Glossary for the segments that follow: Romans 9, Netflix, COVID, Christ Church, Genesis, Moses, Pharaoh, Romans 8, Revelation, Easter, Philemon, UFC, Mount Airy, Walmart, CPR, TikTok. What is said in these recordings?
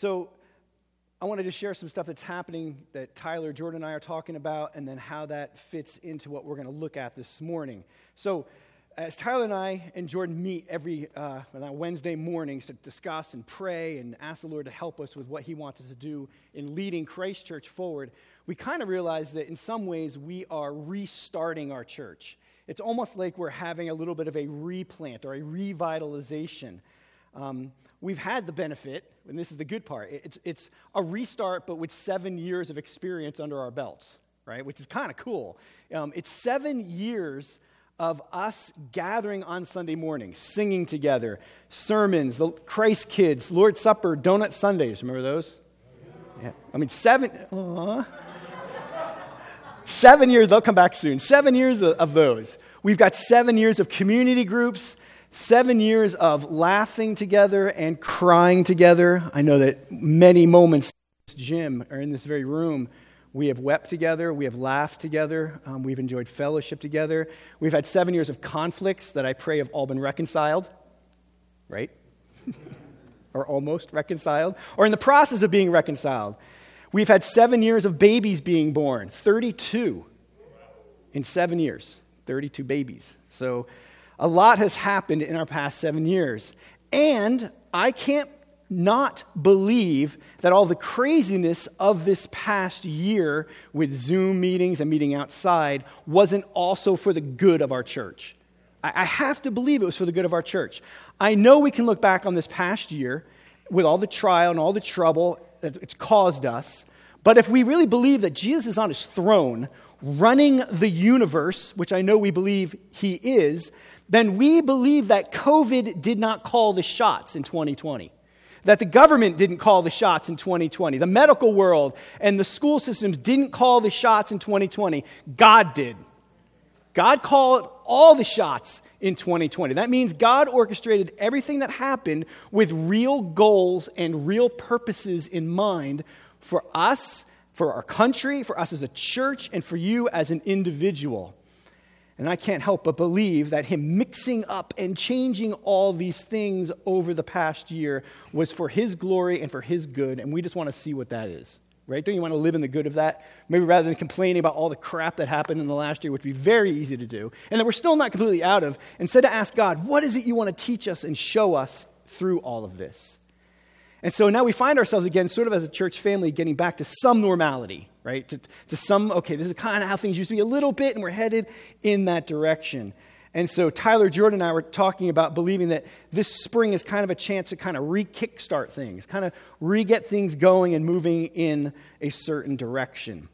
So I wanted to share some stuff that's happening that Tyler, Jordan, and I are talking about, and then how that fits into what we're going to look at this morning. So as Tyler and I and Jordan meet every Wednesday morning to discuss and pray and ask the Lord to help us with what he wants us to do in leading Christ Church forward, we kind of realize that in some ways we are restarting our church. It's almost like we're having a little bit of a replant or a revitalization. We've had the benefit, and this is the good part, it's a restart but with 7 years of experience under our belts, right? Which is kind of cool. It's 7 years of us gathering on Sunday mornings, singing together, sermons, the Christ Kids, Lord's Supper, Donut Sundays. Remember those? Yeah. I mean, 7 years, they'll come back soon. 7 years of those. We've got 7 years of community groups, 7 years of laughing together and crying together. I know that many moments in this gym or in this very room, we have wept together, we have laughed together, we've enjoyed fellowship together. We've had 7 years of conflicts that I pray have all been reconciled, right? Or almost reconciled, or in the process of being reconciled. We've had 7 years of babies being born, 32 in 7 years, 32 babies. So a lot has happened in our past 7 years. And I can't not believe that all the craziness of this past year with Zoom meetings and meeting outside wasn't also for the good of our church. I have to believe it was for the good of our church. I know we can look back on this past year with all the trial and all the trouble that it's caused us, but if we really believe that Jesus is on his throne running the universe, which I know we believe he is, then we believe that COVID did not call the shots in 2020. That the government didn't call the shots in 2020. The medical world and the school systems didn't call the shots in 2020. God did. God called all the shots in 2020. That means God orchestrated everything that happened with real goals and real purposes in mind for us, for our country, for us as a church, and for you as an individual. And I can't help but believe that him mixing up and changing all these things over the past year was for his glory and for his good, and we just want to see what that is, right? Don't you want to live in the good of that? Maybe rather than complaining about all the crap that happened in the last year, which would be very easy to do, and that we're still not completely out of, instead to ask God, what is it you want to teach us and show us through all of this? And so now we find ourselves again sort of as a church family getting back to some normality, right? To some, okay, this is kind of how things used to be a little bit, and we're headed in that direction. And so Tyler, Jordan, and I were talking about believing that this spring is kind of a chance to kind of re-kickstart things, kind of re-get things going and moving in a certain direction.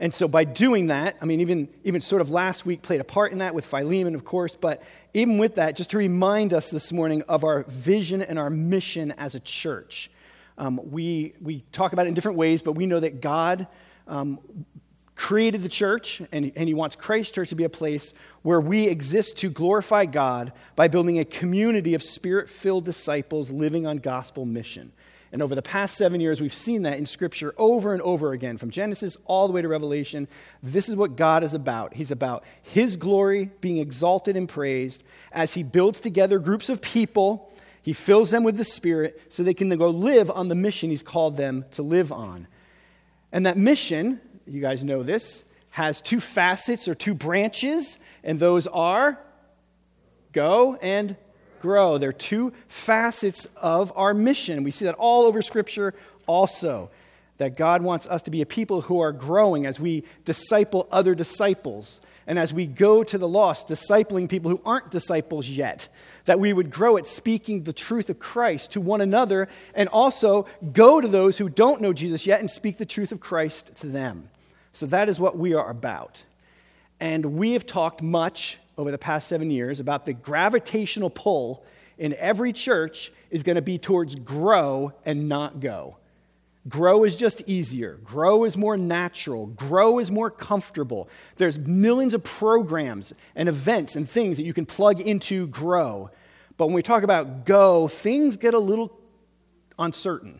And so by doing that, I mean, even sort of last week played a part in that with Philemon, of course, but even with that, just to remind us this morning of our vision and our mission as a church. We talk about it in different ways, but we know that God created the church, and he wants Christ Church to be a place where we exist to glorify God by building a community of Spirit-filled disciples living on gospel mission. And over the past 7 years, we've seen that in Scripture over and over again, from Genesis all the way to Revelation. This is what God is about. He's about his glory being exalted and praised as he builds together groups of people. He fills them with the Spirit so they can then go live on the mission he's called them to live on. And that mission, you guys know this, has two facets or two branches, and those are go and grow. There are two facets of our mission. We see that all over Scripture also, that God wants us to be a people who are growing as we disciple other disciples, and as we go to the lost, discipling people who aren't disciples yet, that we would grow at speaking the truth of Christ to one another, and also go to those who don't know Jesus yet and speak the truth of Christ to them. So that is what we are about. And we have talked much over the past 7 years about the gravitational pull in every church is going to be towards grow and not go. Grow is just easier. Grow is more natural. Grow is more comfortable. There's millions of programs and events and things that you can plug into grow. But when we talk about go, things get a little uncertain,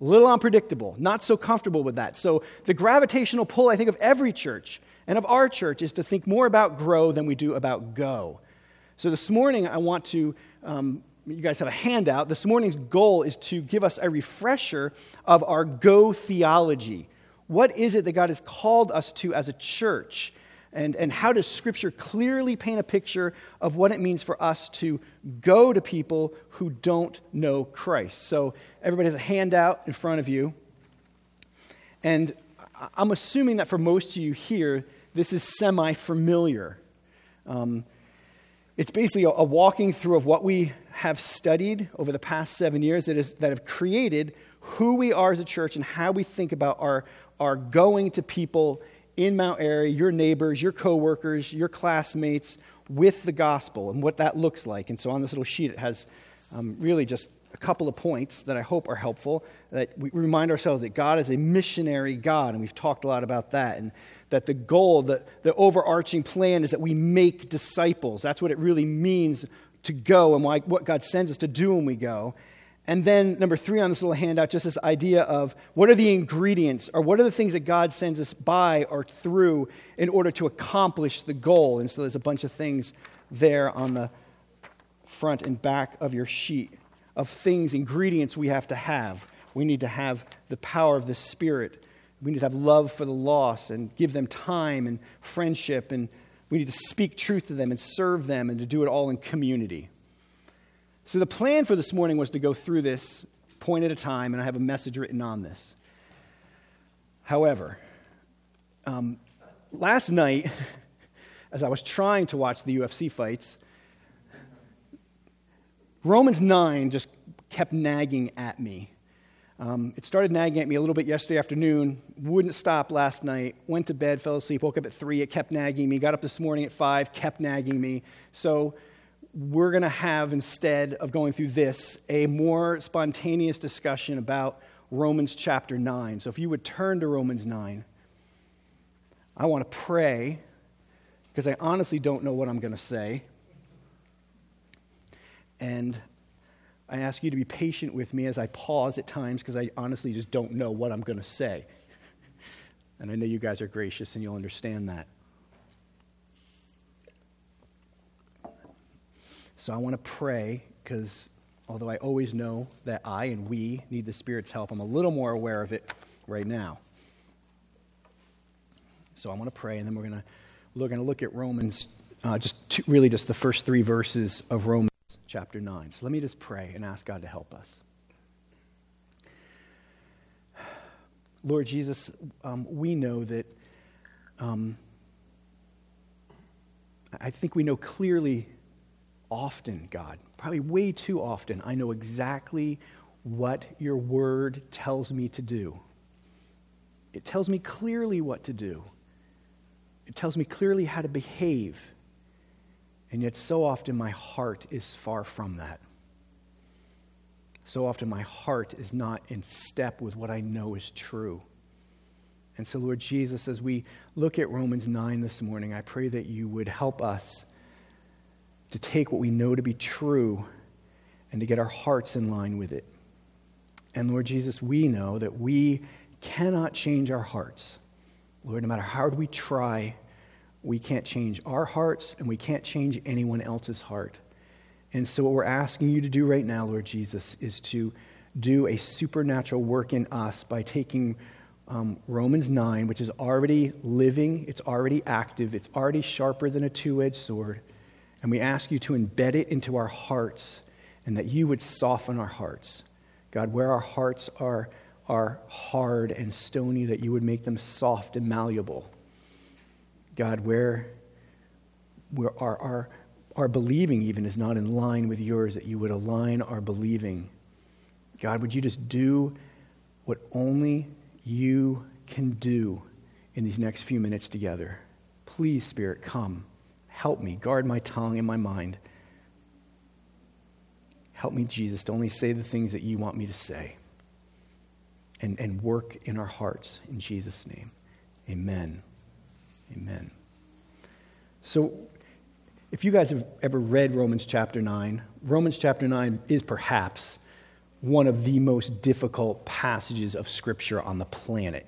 a little unpredictable, not so comfortable with that. So the gravitational pull, I think, of every church and of our church is to think more about grow than we do about go. So this morning, I want to you guys have a handout. This morning's goal is to give us a refresher of our go theology. What is it that God has called us to as a church? And how does Scripture clearly paint a picture of what it means for us to go to people who don't know Christ? So everybody has a handout in front of you. And I'm assuming that for most of you here, this is semi-familiar. It's basically a walking through of what we have studied over the past 7 years that have created who we are as a church and how we think about our going to people in Mount Airy, your neighbors, your coworkers, your classmates, with the gospel and what that looks like. And so on this little sheet, it has really just a couple of points that I hope are helpful, that we remind ourselves that God is a missionary God, and we've talked a lot about that, and that the goal, the overarching plan is that we make disciples. That's what it really means to go and what God sends us to do when we go. And then number 3 on this little handout, just this idea of what are the ingredients, or what are the things that God sends us by or through in order to accomplish the goal. And so there's a bunch of things there on the front and back of your sheet of things, ingredients we have to have. We need to have the power of the Spirit. We need to have love for the lost and give them time and friendship. And we need to speak truth to them and serve them and to do it all in community. So the plan for this morning was to go through this point at a time, and I have a message written on this. However, last night, as I was trying to watch the UFC fights, Romans 9 just kept nagging at me. It started nagging at me a little bit yesterday afternoon, wouldn't stop last night, went to bed, fell asleep, woke up at 3, it kept nagging me, got up this morning at 5, kept nagging me. So we're going to have, instead of going through this, a more spontaneous discussion about Romans chapter 9. So if you would turn to Romans 9, I want to pray, because I honestly don't know what I'm going to say. And I ask you to be patient with me as I pause at times, because I honestly just don't know what I'm going to say. And I know you guys are gracious and you'll understand that. So I want to pray, because although I always know that I and we need the Spirit's help, I'm a little more aware of it right now. So I want to pray, and then we're going to look at Romans, just the first 3 verses of Romans chapter 9. So let me just pray and ask God to help us. Lord Jesus, we know that, I think we know clearly often, God, probably way too often, I know exactly what your word tells me to do. It tells me clearly what to do. It tells me clearly how to behave. And yet so often my heart is far from that. So often my heart is not in step with what I know is true. And so, Lord Jesus, as we look at Romans 9 this morning, I pray that you would help us to take what we know to be true and to get our hearts in line with it. And Lord Jesus, we know that we cannot change our hearts. Lord, no matter how hard we try, we can't change our hearts, and we can't change anyone else's heart. And so what we're asking you to do right now, Lord Jesus, is to do a supernatural work in us by taking Romans 9, which is already living, it's already active, it's already sharper than a two-edged sword, and we ask you to embed it into our hearts, and that you would soften our hearts. God, where our hearts are hard and stony, that you would make them soft and malleable. God, where our believing even is not in line with yours, that you would align our believing. God, would you just do what only you can do in these next few minutes together? Please, Spirit, come. Help me guard my tongue and my mind. Help me, Jesus, to only say the things that you want me to say, and work in our hearts. In Jesus' name, amen. Amen. So if you guys have ever read Romans chapter 9, Romans chapter 9 is perhaps one of the most difficult passages of Scripture on the planet.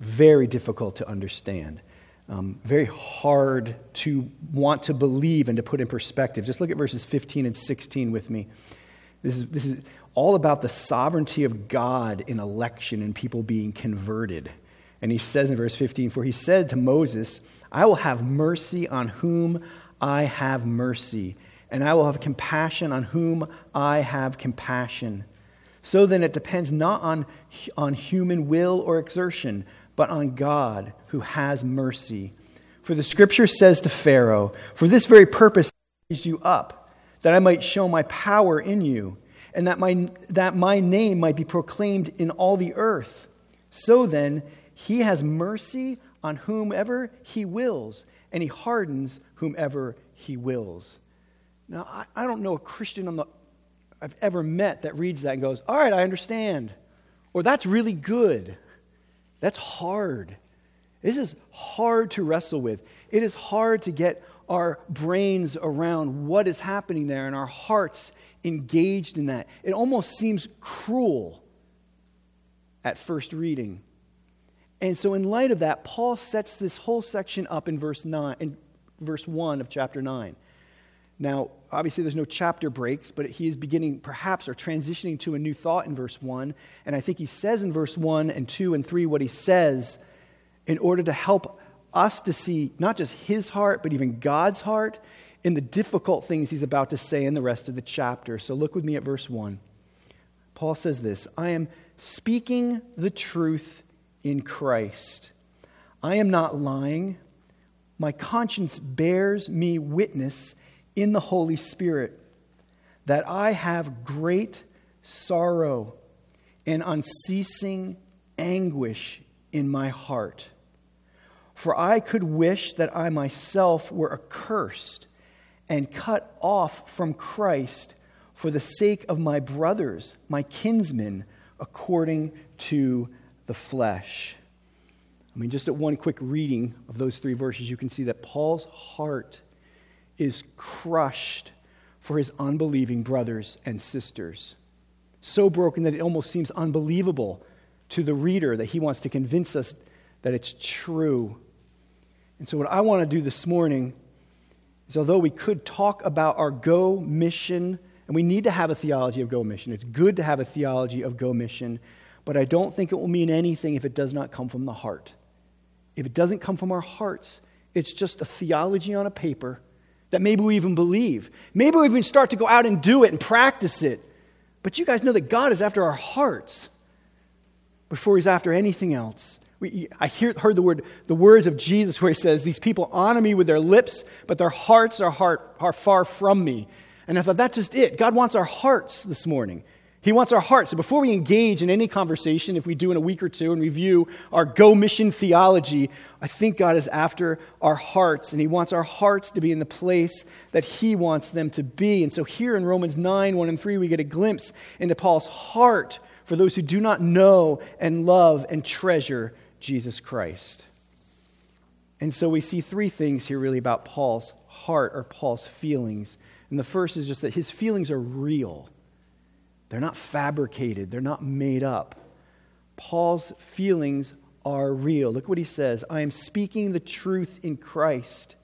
Very difficult to understand. Very hard to want to believe and to put in perspective. Just look at verses 15 and 16 with me. This is all about the sovereignty of God in election and people being converted. And he says in verse 15, "For he said to Moses, I will have mercy on whom I have mercy, and I will have compassion on whom I have compassion." So then it depends not on human will or exertion, but on God who has mercy. For the scripture says to Pharaoh, "For this very purpose I raised you up, that I might show my power in you, and that my name might be proclaimed in all the earth." So then he has mercy on whomever he wills, and he hardens whomever he wills. Now, I don't know a Christian I've ever met that reads that and goes, "All right, I understand," or "That's really good." That's hard. This is hard to wrestle with. It is hard to get our brains around what is happening there and our hearts engaged in that. It almost seems cruel at first reading. And so in light of that, Paul sets this whole section up in verse 1 of chapter 9. Now, obviously there's no chapter breaks, but he is beginning perhaps or transitioning to a new thought in verse 1. And I think he says in verse 1 and 2 and 3 what he says in order to help us to see not just his heart, but even God's heart in the difficult things he's about to say in the rest of the chapter. So look with me at verse 1. Paul says this, "I am speaking the truth in Christ. I am not lying. My conscience bears me witness in the Holy Spirit that I have great sorrow and unceasing anguish in my heart. For I could wish that I myself were accursed and cut off from Christ for the sake of my brothers, my kinsmen, according to the flesh." I mean, just at one quick reading of those three verses, you can see that Paul's heart is crushed for his unbelieving brothers and sisters. So broken that it almost seems unbelievable to the reader that he wants to convince us that it's true. And so what I want to do this morning is, although we could talk about our go mission, and we need to have a theology of go mission. It's good to have a theology of go mission, but I don't think it will mean anything if it does not come from the heart. If it doesn't come from our hearts, it's just a theology on a paper that maybe we even believe. Maybe we even start to go out and do it and practice it. But you guys know that God is after our hearts before he's after anything else. I heard the words of Jesus where he says, "These people honor me with their lips, but their hearts are far from me." And I thought, that's just it. God wants our hearts this morning. He wants our hearts. So before we engage in any conversation, if we do in a week or two and review our go mission theology, I think God is after our hearts, and he wants our hearts to be in the place that he wants them to be. And so here in Romans 9, 1 and 3, we get a glimpse into Paul's heart for those who do not know and love and treasure Jesus Christ. And so we see three things here really about Paul's heart or Paul's feelings. And the first is just that his feelings are real. They're not fabricated. They're not made up. Paul's feelings are real. Look what he says. "I am speaking the truth in Christ.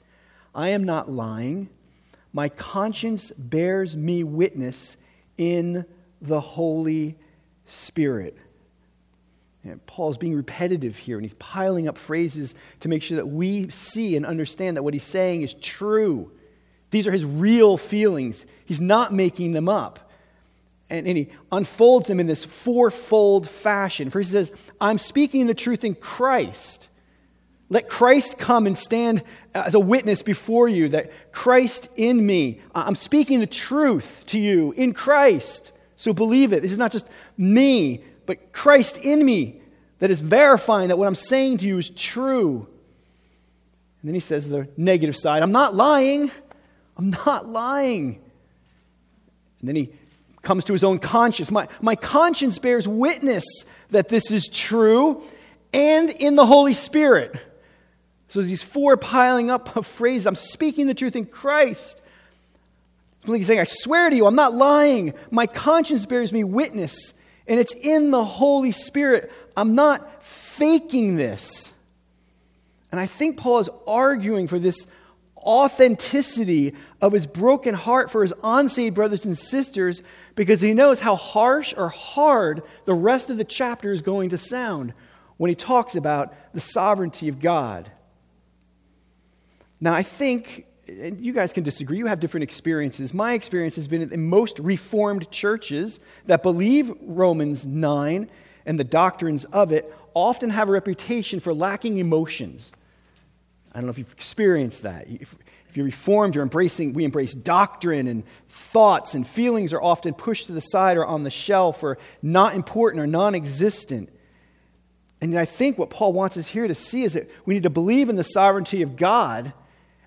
I am not lying. My conscience bears me witness in the Holy Spirit." And Paul's being repetitive here, and he's piling up phrases to make sure that we see and understand that what he's saying is true. These are his real feelings. He's not making them up. And he unfolds them in this fourfold fashion. First he says, "I'm speaking the truth in Christ." Let Christ come and stand as a witness before you, that Christ in me. I'm speaking the truth to you in Christ. So believe it. This is not just me, but Christ in me that is verifying that what I'm saying to you is true. And then he says the negative side, "I'm not lying. I'm not lying." And then he comes to his own conscience. My conscience bears witness that this is true, and in the Holy Spirit. So these four piling up of phrases. I'm speaking the truth in Christ. He's saying, I swear to you, I'm not lying. My conscience bears me witness, and it's in the Holy Spirit. I'm not faking this. And I think Paul is arguing for this authenticity of his broken heart for his unsaved brothers and sisters, because he knows how harsh or hard the rest of the chapter is going to sound when he talks about the sovereignty of God. Now, I think, and you guys can disagree, you have different experiences. My experience has been in most Reformed churches that believe Romans 9 and the doctrines of it often have a reputation for lacking emotions. I don't know if you've experienced that. If you're Reformed, we embrace doctrine, and thoughts and feelings are often pushed to the side or on the shelf or not important or non-existent. And I think what Paul wants us here to see is that we need to believe in the sovereignty of God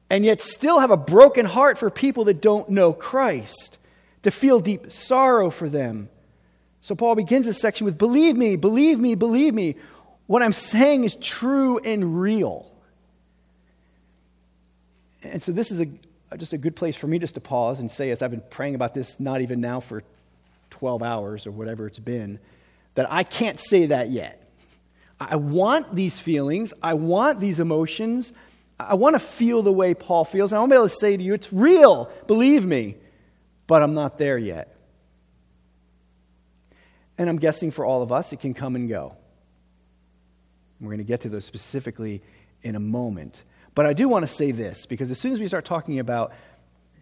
and yet still have a broken heart for people that don't know Christ, to feel deep sorrow for them. So Paul begins this section with, believe me, believe me, believe me. What I'm saying is true and real. And so this is just a good place for me just to pause and say, as I've been praying about this, not even now for 12 hours or whatever it's been, that I can't say that yet. I want these feelings. I want these emotions. I want to feel the way Paul feels. I want to be able to say to you, it's real, believe me, but I'm not there yet. And I'm guessing for all of us, it can come and go. We're going to get to those specifically in a moment. But I do want to say this, because as soon as we start talking about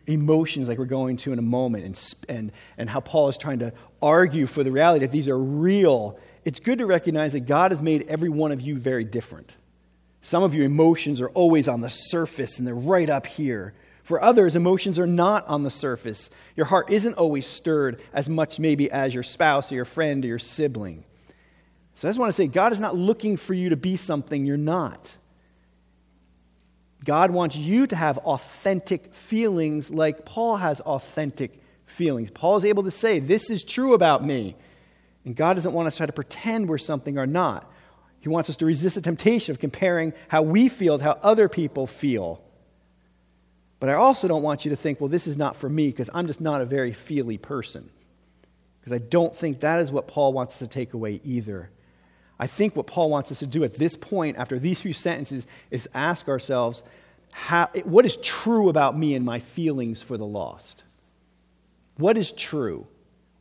emotions like we're going to in a moment, and how Paul is trying to argue for the reality that these are real, it's good to recognize that God has made every one of you very different. Some of your emotions are always on the surface, and they're right up here. For others, emotions are not on the surface. Your heart isn't always stirred as much maybe as your spouse or your friend or your sibling. So I just want to say, God is not looking for you to be something you're not. God wants you to have authentic feelings like Paul has authentic feelings. Paul is able to say, this is true about me. And God doesn't want us to try to pretend we're something or not. He wants us to resist the temptation of comparing how we feel to how other people feel. But I also don't want you to think, well, this is not for me because I'm just not a very feely person. Because I don't think that is what Paul wants us to take away either. I think what Paul wants us to do at this point, after these few sentences, is ask ourselves, what is true about me and my feelings for the lost? What is true?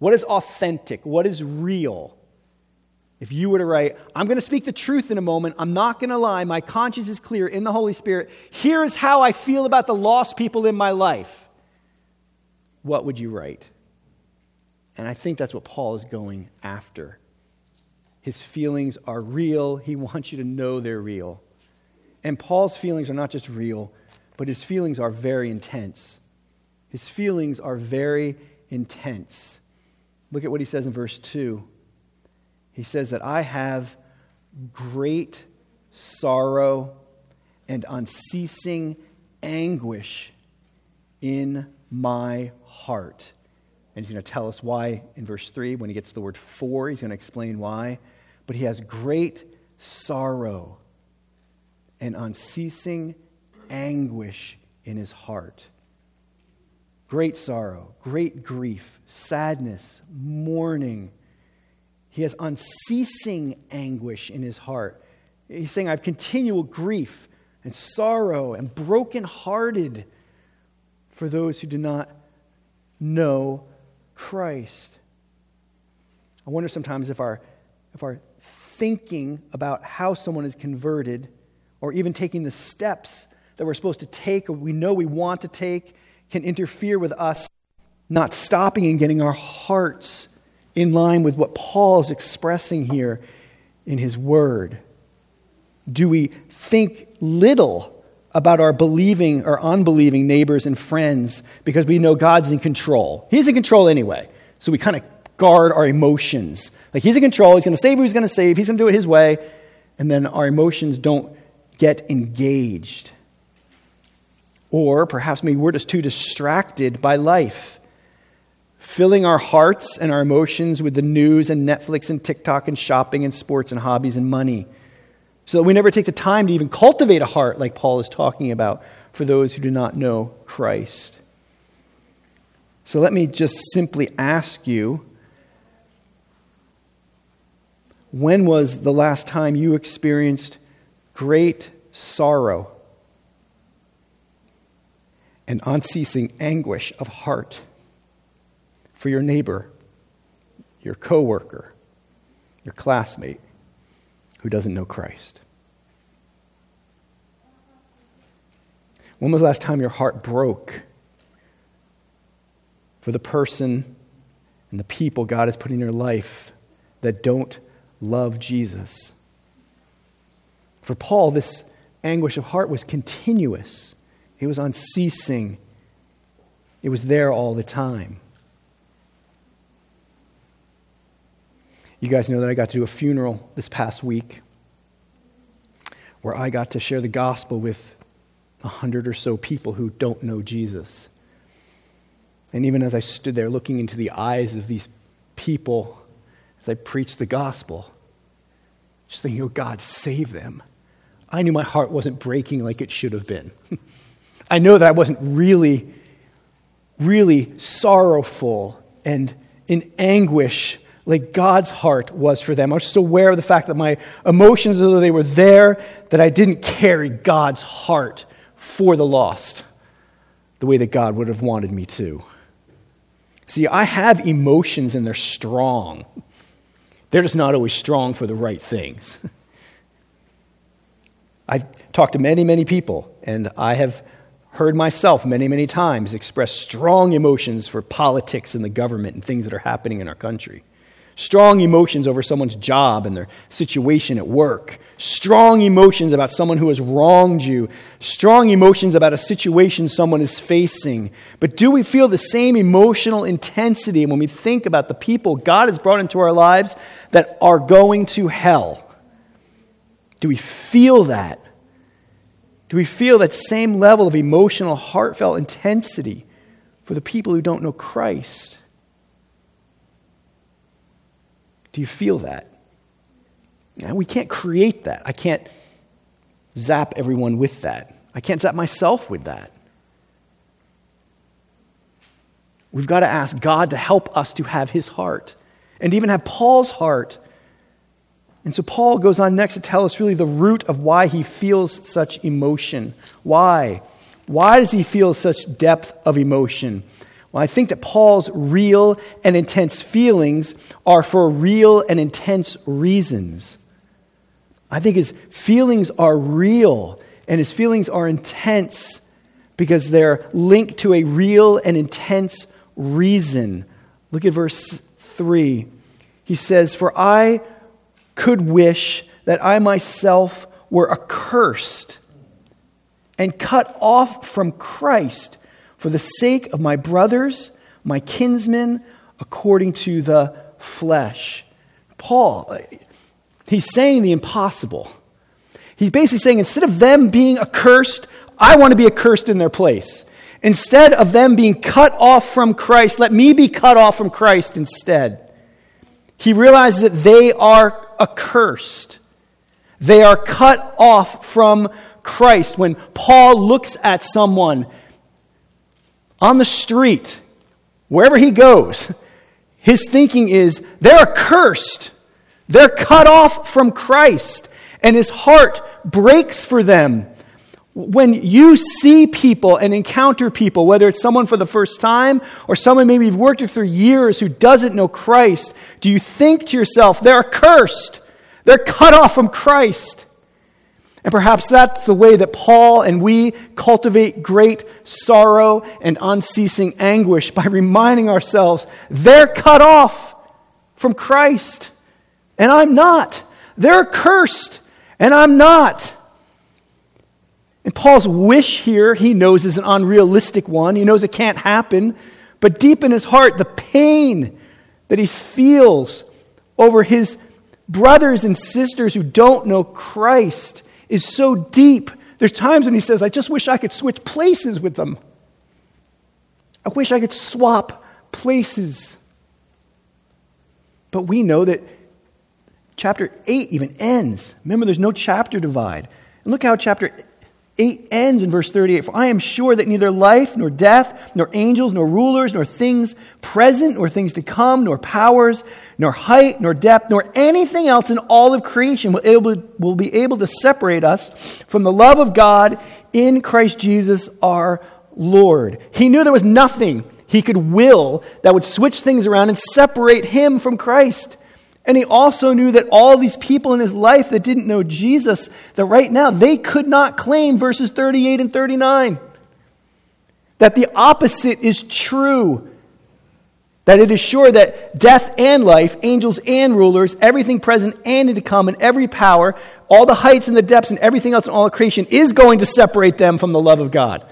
What is authentic? What is real? If you were to write, I'm going to speak the truth in a moment, I'm not going to lie, my conscience is clear in the Holy Spirit, here is how I feel about the lost people in my life, what would you write? And I think that's what Paul is going after. His feelings are real. He wants you to know they're real. And Paul's feelings are not just real, but his feelings are very intense. His feelings are very intense. Look at what he says in verse 2. He says that I have great sorrow and unceasing anguish in my heart. And he's going to tell us why in verse 3. When he gets to the word for, he's going to explain why. But he has great sorrow and unceasing anguish in his heart. Great sorrow, great grief, sadness, mourning. He has unceasing anguish in his heart. He's saying, I have continual grief and sorrow and brokenhearted for those who do not know Christ. I wonder sometimes if our thinking about how someone is converted, or even taking the steps that we're supposed to take or we know we want to take, can interfere with us not stopping and getting our hearts in line with what Paul is expressing here in his word. Do we think little about our believing or unbelieving neighbors and friends because we know God's in control? He's in control anyway. So we kind of guard our emotions. Like, he's in control. He's going to save who he's going to save. He's going to do it his way. And then our emotions don't get engaged. Or perhaps maybe we're just too distracted by life, filling our hearts and our emotions with the news and Netflix and TikTok and shopping and sports and hobbies and money, so we never take the time to even cultivate a heart like Paul is talking about for those who do not know Christ. So let me just simply ask you, when was the last time you experienced great sorrow? and unceasing anguish of heart for your neighbor, your coworker, your classmate who doesn't know Christ? When was the last time your heart broke for the person and the people God has put in your life that don't love Jesus? For Paul, this anguish of heart was continuous. It was unceasing. It was there all the time. You guys know that I got to do a funeral this past week where I got to share the gospel with 100 or so people who don't know Jesus. And even as I stood there looking into the eyes of these people as I preached the gospel, just thinking, oh God, save them. I knew my heart wasn't breaking like it should have been. I know that I wasn't really, really sorrowful and in anguish like God's heart was for them. I was just aware of the fact that my emotions, although they were there, that I didn't carry God's heart for the lost the way that God would have wanted me to. See, I have emotions and they're strong. They're just not always strong for the right things. I've talked to many, many people, and I have heard myself many, many times express strong emotions for politics and the government and things that are happening in our country. Strong emotions over someone's job and their situation at work. Strong emotions about someone who has wronged you. Strong emotions about a situation someone is facing. But do we feel the same emotional intensity when we think about the people God has brought into our lives that are going to hell? Do we feel that? Do we feel that same level of emotional, heartfelt intensity for the people who don't know Christ? Do you feel that? Now, we can't create that. I can't zap everyone with that. I can't zap myself with that. We've got to ask God to help us to have his heart and even have Paul's heart. And so Paul goes on next to tell us really the root of why he feels such emotion. Why? Why does he feel such depth of emotion? Well, I think that Paul's real and intense feelings are for real and intense reasons. I think his feelings are real and his feelings are intense because they're linked to a real and intense reason. Look at verse 3. He says, "For I could wish that I myself were accursed and cut off from Christ for the sake of my brothers, my kinsmen, according to the flesh." Paul, he's saying the impossible. He's basically saying, instead of them being accursed, I want to be accursed in their place. Instead of them being cut off from Christ, let me be cut off from Christ instead. He realizes that they are accursed. They are cut off from Christ. When Paul looks at someone on the street, wherever he goes, his thinking is, they're accursed. They're cut off from Christ. And his heart breaks for them. When you see people and encounter people, whether it's someone for the first time or someone maybe you've worked with for years who doesn't know Christ, do you think to yourself, they're accursed. They're cut off from Christ. And perhaps that's the way that Paul and we cultivate great sorrow and unceasing anguish, by reminding ourselves, they're cut off from Christ, and I'm not. They're accursed, and I'm not. And Paul's wish here, he knows, is an unrealistic one. He knows it can't happen. But deep in his heart, the pain that he feels over his brothers and sisters who don't know Christ is so deep. There's times when he says, I just wish I could switch places with them. I wish I could swap places. But we know that chapter 8 even ends. Remember, there's no chapter divide. And look how chapter 8 ends in verse 38. "For I am sure that neither life, nor death, nor angels, nor rulers, nor things present, nor things to come, nor powers, nor height, nor depth, nor anything else in all of creation will be able to separate us from the love of God in Christ Jesus our Lord. He knew there was nothing he could will that would switch things around and separate him from Christ. And he also knew that all these people in his life that didn't know Jesus, that right now they could not claim verses 38 and 39. That the opposite is true. That it is sure that death and life, angels and rulers, everything present and to come, and every power, all the heights and the depths and everything else in all creation is going to separate them from the love of God.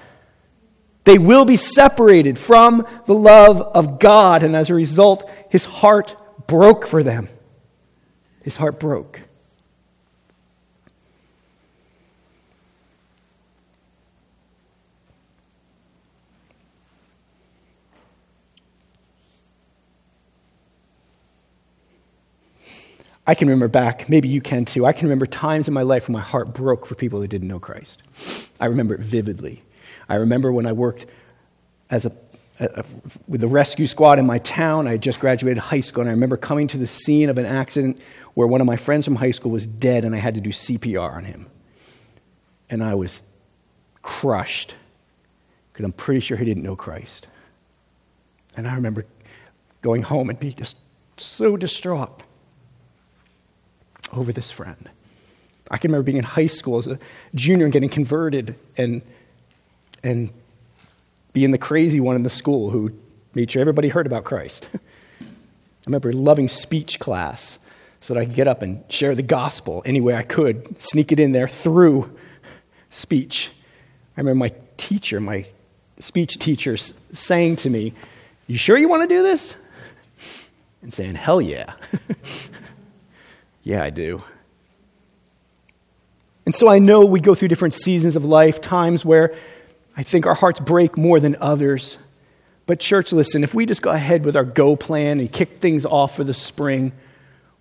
They will be separated from the love of God. And as a result, his heart broke for them. His heart broke. I can remember back, maybe you can too, I can remember times in my life when my heart broke for people who didn't know Christ. I remember it vividly. I remember when I worked as with the rescue squad in my town. I had just graduated high school, and I remember coming to the scene of an accident where one of my friends from high school was dead, and I had to do CPR on him. And I was crushed because I'm pretty sure he didn't know Christ. And I remember going home and being just so distraught over this friend. I can remember being in high school as a junior and getting converted and being the crazy one in the school who made sure everybody heard about Christ. I remember loving speech class so that I could get up and share the gospel any way I could, sneak it in there through speech. I remember my teacher, my speech teacher, saying to me, "You sure you want to do this?" And saying, "Hell yeah." Yeah, I do. And so I know we go through different seasons of life, times where I think our hearts break more than others. But church, listen, if we just go ahead with our go plan and kick things off for the spring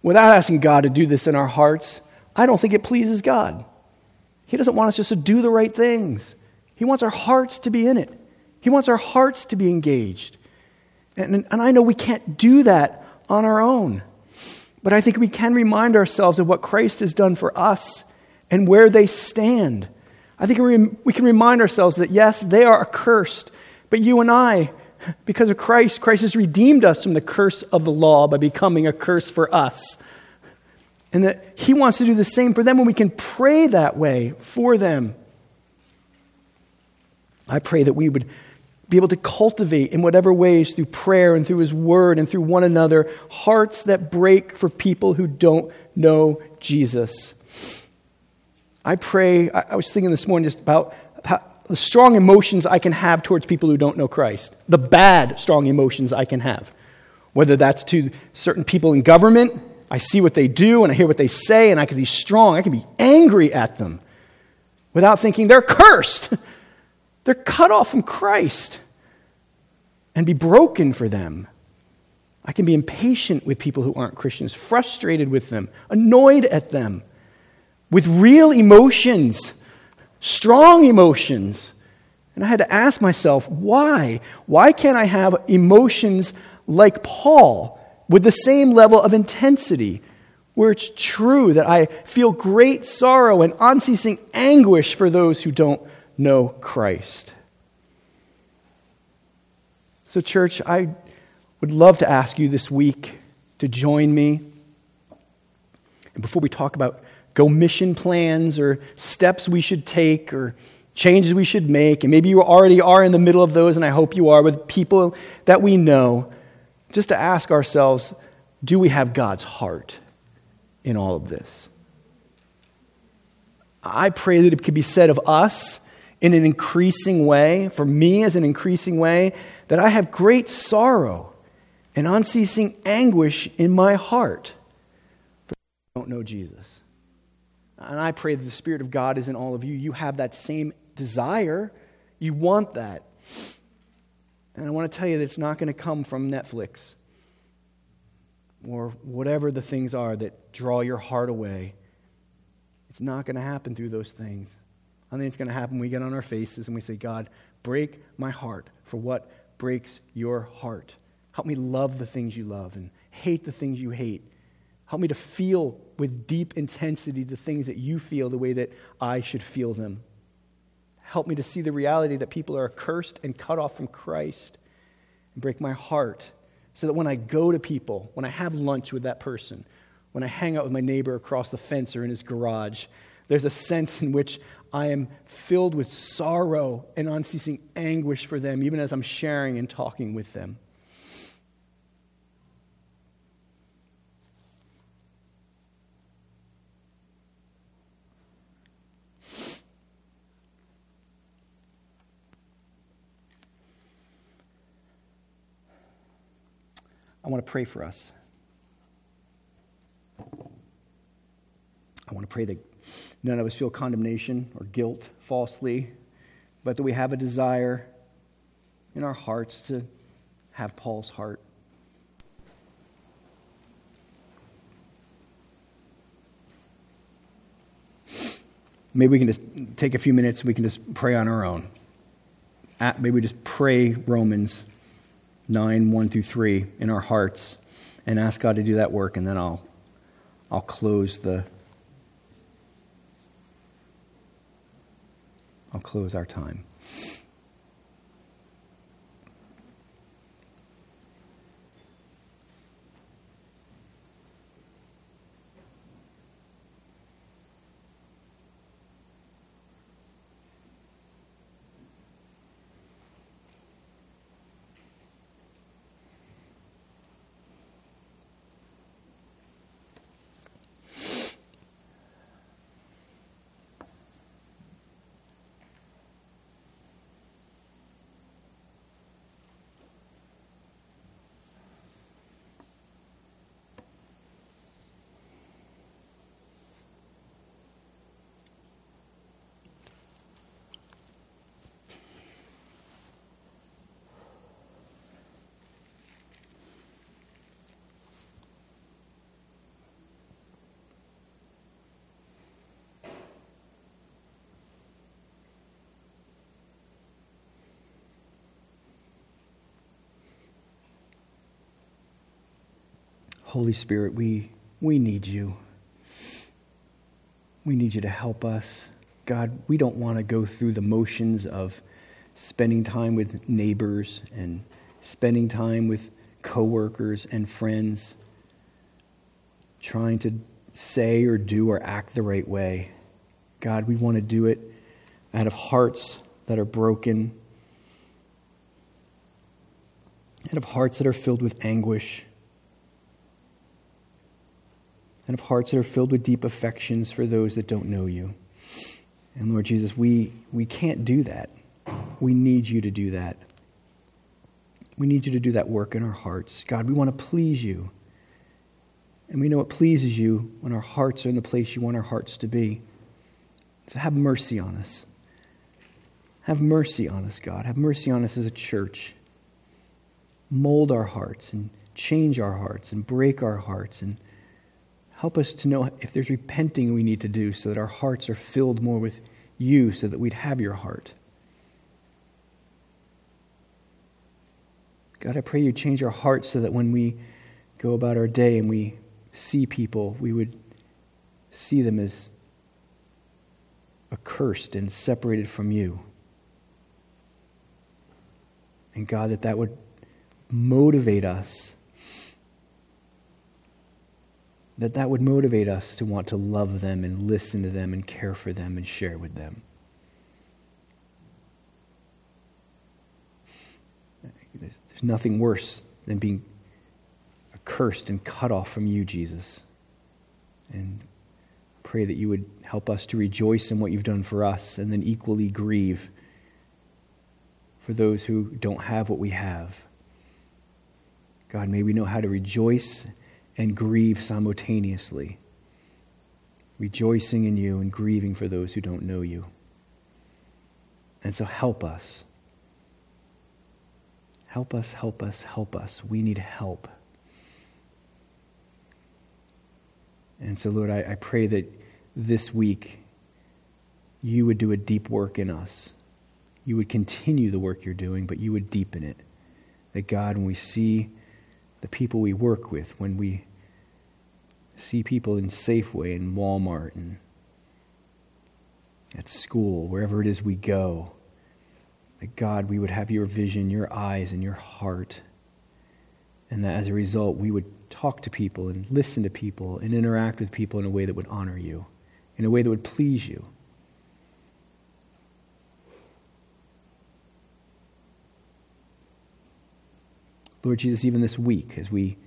without asking God to do this in our hearts, I don't think it pleases God. He doesn't want us just to do the right things. He wants our hearts to be in it. He wants our hearts to be engaged. And I know we can't do that on our own. But I think we can remind ourselves of what Christ has done for us and where they stand. I think we can remind ourselves that, yes, they are accursed, but you and I, because of Christ, Christ has redeemed us from the curse of the law by becoming a curse for us. And that he wants to do the same for them when we can pray that way for them. I pray that we would be able to cultivate in whatever ways through prayer and through his word and through one another, hearts that break for people who don't know Jesus. I pray, I was thinking this morning just about how the strong emotions I can have towards people who don't know Christ, the bad strong emotions I can have, whether that's to certain people in government. I see what they do and I hear what they say and I can be strong. I can be angry at them without thinking they're cursed. They're cut off from Christ and be broken for them. I can be impatient with people who aren't Christians, frustrated with them, annoyed at them, with real emotions, strong emotions. And I had to ask myself, why? Why can't I have emotions like Paul with the same level of intensity, where it's true that I feel great sorrow and unceasing anguish for those who don't know Christ? So church, I would love to ask you this week to join me. And before we talk about go mission plans or steps we should take or changes we should make, and maybe you already are in the middle of those, and I hope you are, with people that we know, just to ask ourselves, do we have God's heart in all of this? I pray that it could be said of us in an increasing way, for me as an increasing way, that I have great sorrow and unceasing anguish in my heart for those who don't know Jesus. And I pray that the Spirit of God is in all of you. You have that same desire. You want that. And I want to tell you that it's not going to come from Netflix or whatever the things are that draw your heart away. It's not going to happen through those things. I think it's going to happen when we get on our faces and we say, God, break my heart for what breaks your heart. Help me love the things you love and hate the things you hate. Help me to feel with deep intensity the things that you feel the way that I should feel them. Help me to see the reality that people are accursed and cut off from Christ, and break my heart so that when I go to people, when I have lunch with that person, when I hang out with my neighbor across the fence or in his garage, there's a sense in which I am filled with sorrow and unceasing anguish for them, even as I'm sharing and talking with them. I want to pray for us. I want to pray that none of us feel condemnation or guilt falsely, but that we have a desire in our hearts to have Paul's heart. Maybe we can just take a few minutes and we can just pray on our own. Maybe we just pray Romans 9, 1 through 3 in our hearts and ask God to do that work, and then I'll close close our time. Holy Spirit, we need you. We need you to help us. God, we don't want to go through the motions of spending time with neighbors and spending time with coworkers and friends, trying to say or do or act the right way. God, we want to do it out of hearts that are broken, out of hearts that are filled with anguish, and of hearts that are filled with deep affections for those that don't know you. And Lord Jesus, we can't do that. We need you to do that. We need you to do that work in our hearts. God, we want to please you. And we know it pleases you when our hearts are in the place you want our hearts to be. So have mercy on us. Have mercy on us, God. Have mercy on us as a church. Mold our hearts and change our hearts and break our hearts, and help us to know if there's repenting we need to do so that our hearts are filled more with you, so that we'd have your heart. God, I pray you change our hearts so that when we go about our day and we see people, we would see them as accursed and separated from you. And God, that would motivate us. That would motivate us to want to love them and listen to them and care for them and share with them. There's nothing worse than being accursed and cut off from you, Jesus. And I pray that you would help us to rejoice in what you've done for us, and then equally grieve for those who don't have what we have. God, may we know how to rejoice and grieve simultaneously, rejoicing in you and grieving for those who don't know you. And so help us. Help us, help us, help us. We need help. And so, Lord, I pray that this week you would do a deep work in us. You would continue the work you're doing, but you would deepen it. That, God, when we see the people we work with, when we see people in Safeway and Walmart and at school, wherever it is we go, that God, we would have your vision, your eyes, and your heart. And that as a result, we would talk to people and listen to people and interact with people in a way that would honor you, in a way that would please you. Lord Jesus, even this week, as we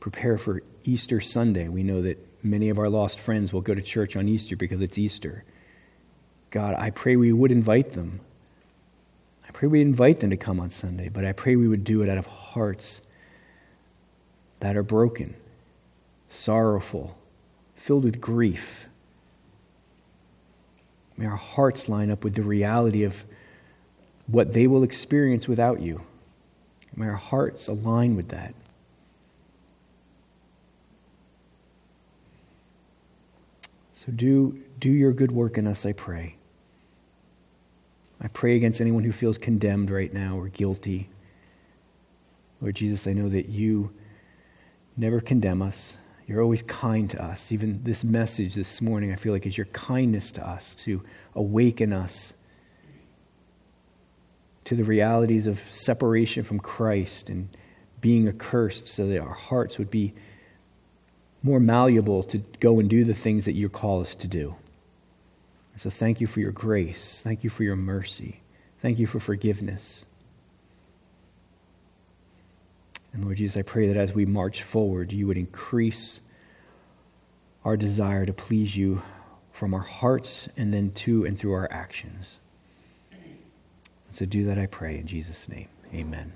prepare for Easter Sunday, we know that many of our lost friends will go to church on Easter because it's Easter. God, I pray we would invite them. I pray we invite them to come on Sunday, but I pray we would do it out of hearts that are broken, sorrowful, filled with grief. May our hearts line up with the reality of what they will experience without you. May our hearts align with that. So do your good work in us, I pray. I pray against anyone who feels condemned right now or guilty. Lord Jesus, I know that you never condemn us. You're always kind to us. Even this message this morning, I feel like, is your kindness to us to awaken us to the realities of separation from Christ and being accursed, so that our hearts would be more malleable to go and do the things that you call us to do. So thank you for your grace. Thank you for your mercy. Thank you for forgiveness. And Lord Jesus, I pray that as we march forward, you would increase our desire to please you from our hearts and then to and through our actions. So do that, I pray, in Jesus' name. Amen.